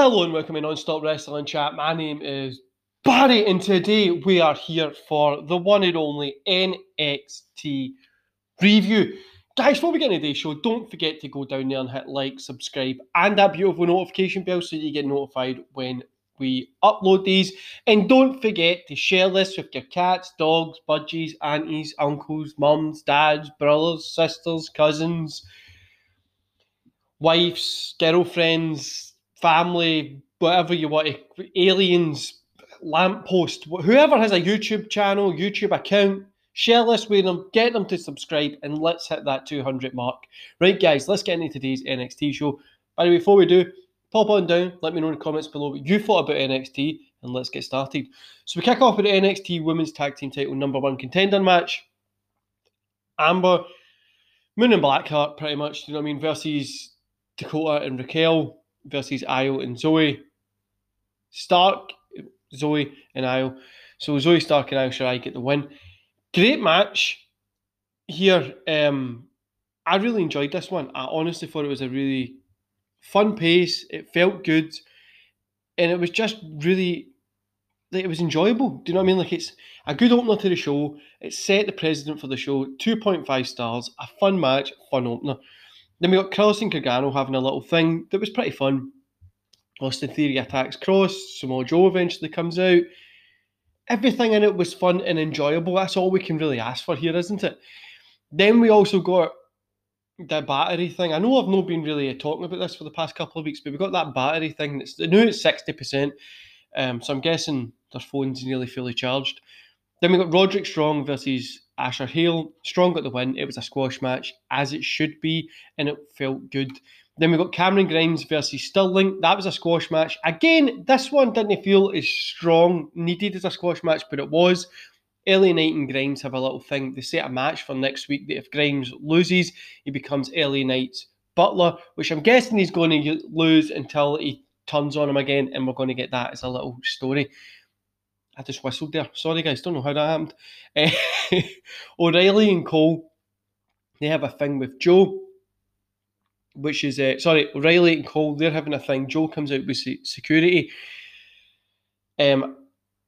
Hello and welcome to Nonstop Wrestling Chat. My name is Barry and today we are here for the one and only NXT review. Guys, before we get into today's show, don't forget to go down there and hit like, subscribe and that beautiful notification bell so you get notified when we upload these. And don't forget to share this with your cats, dogs, budgies, aunties, uncles, mums, dads, brothers, sisters, cousins, wives, girlfriends, family, whatever you want, aliens, lamppost, whoever has a YouTube channel, YouTube account, share this with them, get them to subscribe, and let's hit that 200 mark. Right, guys, let's get into today's NXT show. By the way, before we do, pop on down, let me know in the comments below what you thought about NXT, and let's get started. So we kick off with the NXT Women's Tag Team Title number one contender match. Amber Moon and Blackheart, pretty much, you know what I mean, versus Dakota and Raquel, versus Ayo and Zoe Stark, Zoe and Ayo. So Zoe Stark and Io Shirai get the win. Great match here. I really enjoyed this one. I honestly thought it was a really fun pace. It felt good, and it was just really, like, it was enjoyable. Do you know what I mean? Like, it's a good opener to the show. It set the precedent for the show. 2.5 stars. A fun match. Fun opener. Then we got Cross and Gargano having a little thing that was pretty fun. Austin Theory attacks Cross. Samoa Joe eventually comes out. Everything in it was fun and enjoyable. That's all we can really ask for here, isn't it? Then we also got the battery thing. I know I've not been really talking about this for the past couple of weeks, but we got that battery thing. That's, I knew it's 60%, so I'm guessing their phone's nearly fully charged. Then we got Roderick Strong versus Asher Hale. Strong got the win. It was a squash match, as it should be, and it felt good. Then we got Cameron Grimes versus Stirling. That was a squash match. Again, this one didn't feel as strong needed as a squash match, but it was. Ellie Knight and Grimes have a little thing. They set a match for next week that if Grimes loses, he becomes Ellie Knight's butler, which I'm guessing he's going to lose until he turns on him again, and we're going to get that as a little story. I just whistled there. Sorry, guys. Don't know how that happened. O'Reilly and Cole, they have a thing with Joe, which is... O'Reilly and Cole, they're having a thing. Joe comes out with security. I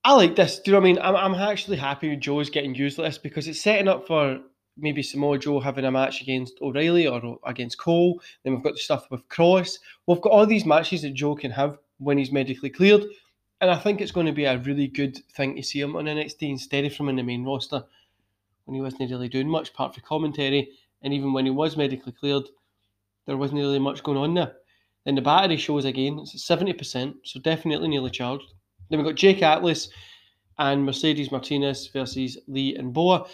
like this. Do you know what I mean? I'm actually happy with Joe's getting used like this because it's setting up for maybe Samoa Joe having a match against O'Reilly or against Cole. Then we've got the stuff with Cross. We've got all these matches that Joe can have when he's medically cleared. And I think it's going to be a really good thing to see him on NXT instead of him in the main roster when he wasn't really doing much apart from commentary. And even when he was medically cleared, there wasn't really much going on there. Then the battery shows again. It's at 70%, so definitely nearly charged. Then we've got Jake Atlas and Mercedes Martinez versus Lee and Boa.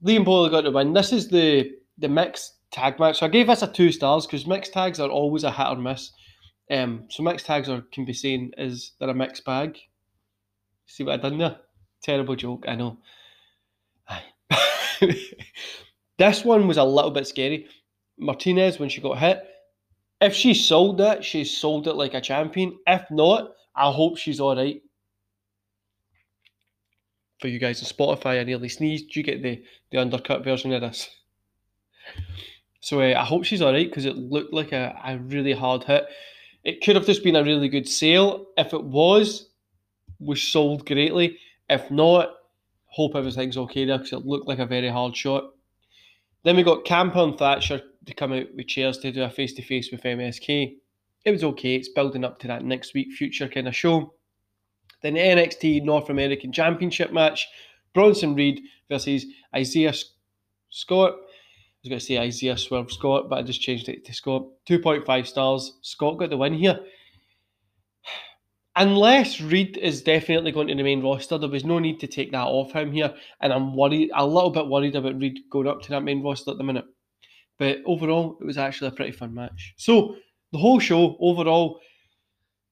Lee and Boa got the win. This is the mixed tag match. So I gave this a 2 stars because mixed tags are always a hit or miss. So mixed tags can be seen as they're a mixed bag. See what I've done there? Terrible joke, I know. Aye. This one was a little bit scary. Martinez, when she got hit, if she sold it, she sold it like a champion. If not, I hope she's all right. For you guys on Spotify, I nearly sneezed. You get the undercut version of this. So I hope she's all right because it looked like a really hard hit. It could have just been a really good sale. If it was sold greatly. If not, hope everything's okay there because it looked like a very hard shot. Then we got Camper and Thatcher to come out with chairs to do a face-to-face with MSK. It was okay. It's building up to that next week future kind of show. Then the NXT North American Championship match. Bronson Reed versus Isaiah Scott. I was going to say Isaiah Swerve Scott, but I just changed it to Scott. 2.5 stars. Scott got the win here. Unless Reed is definitely going to the main roster, there was no need to take that off him here. And I'm a little bit worried about Reed going up to that main roster at the minute. But overall, it was actually a pretty fun match. So, the whole show, overall,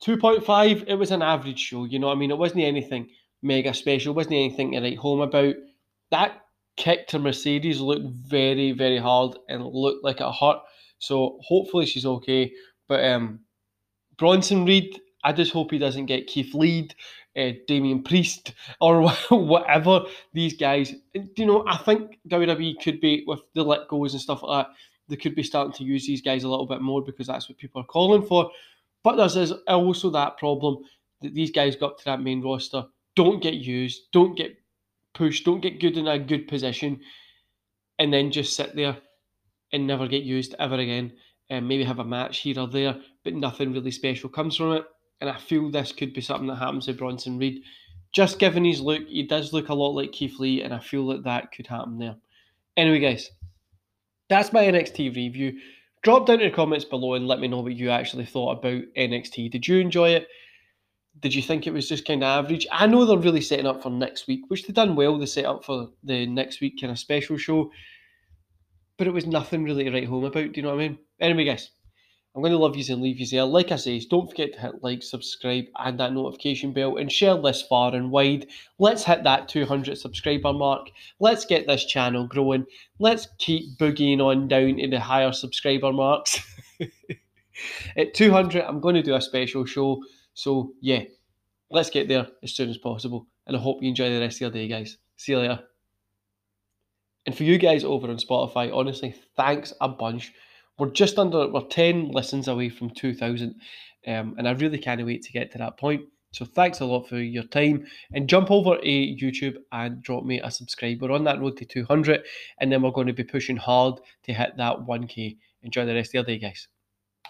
2.5, it was an average show. You know what I mean? It wasn't anything mega special. It wasn't anything to write home about. That kick to Mercedes looked very, very hard and looked like it hurt. So hopefully she's okay. But Bronson Reed, I just hope he doesn't get Keith Lee, Damian Priest, or whatever these guys. You know, I think WWE could be, with the let goes and stuff like that, they could be starting to use these guys a little bit more because that's what people are calling for. But there's also that problem that these guys go up to that main roster, don't get used, don't get pushed, don't get good in a good position, and then just sit there and never get used ever again, and maybe have a match here or there, but nothing really special comes from it. And I feel this could be something that happens to Bronson Reed. Just given his look, he does look a lot like Keith Lee, and I feel that that could happen there. Anyway, guys, that's my NXT review. Drop down in the comments below and let me know what you actually thought about NXT. Did you enjoy it? Did you think it was just kind of average? I know they're really setting up for next week, which they've done well. They set up for the next week kind of special show, but it was nothing really to write home about. Do you know what I mean? Anyway, guys, I'm going to love yous and leave yous there. Like I say, don't forget to hit like, subscribe, and that notification bell, and share this far and wide. Let's hit that 200 subscriber mark. Let's get this channel growing. Let's keep boogieing on down to the higher subscriber marks. At 200, I'm going to do a special show. So, yeah, let's get there as soon as possible. And I hope you enjoy the rest of your day, guys. See you later. And for you guys over on Spotify, honestly, thanks a bunch. We're just under, we're 10 listens away from 2,000, and I really can't wait to get to that point. So thanks a lot for your time, and jump over to YouTube and drop me a subscribe. We're on that road to 200, and then we're going to be pushing hard to hit that 1K. Enjoy the rest of your day, guys.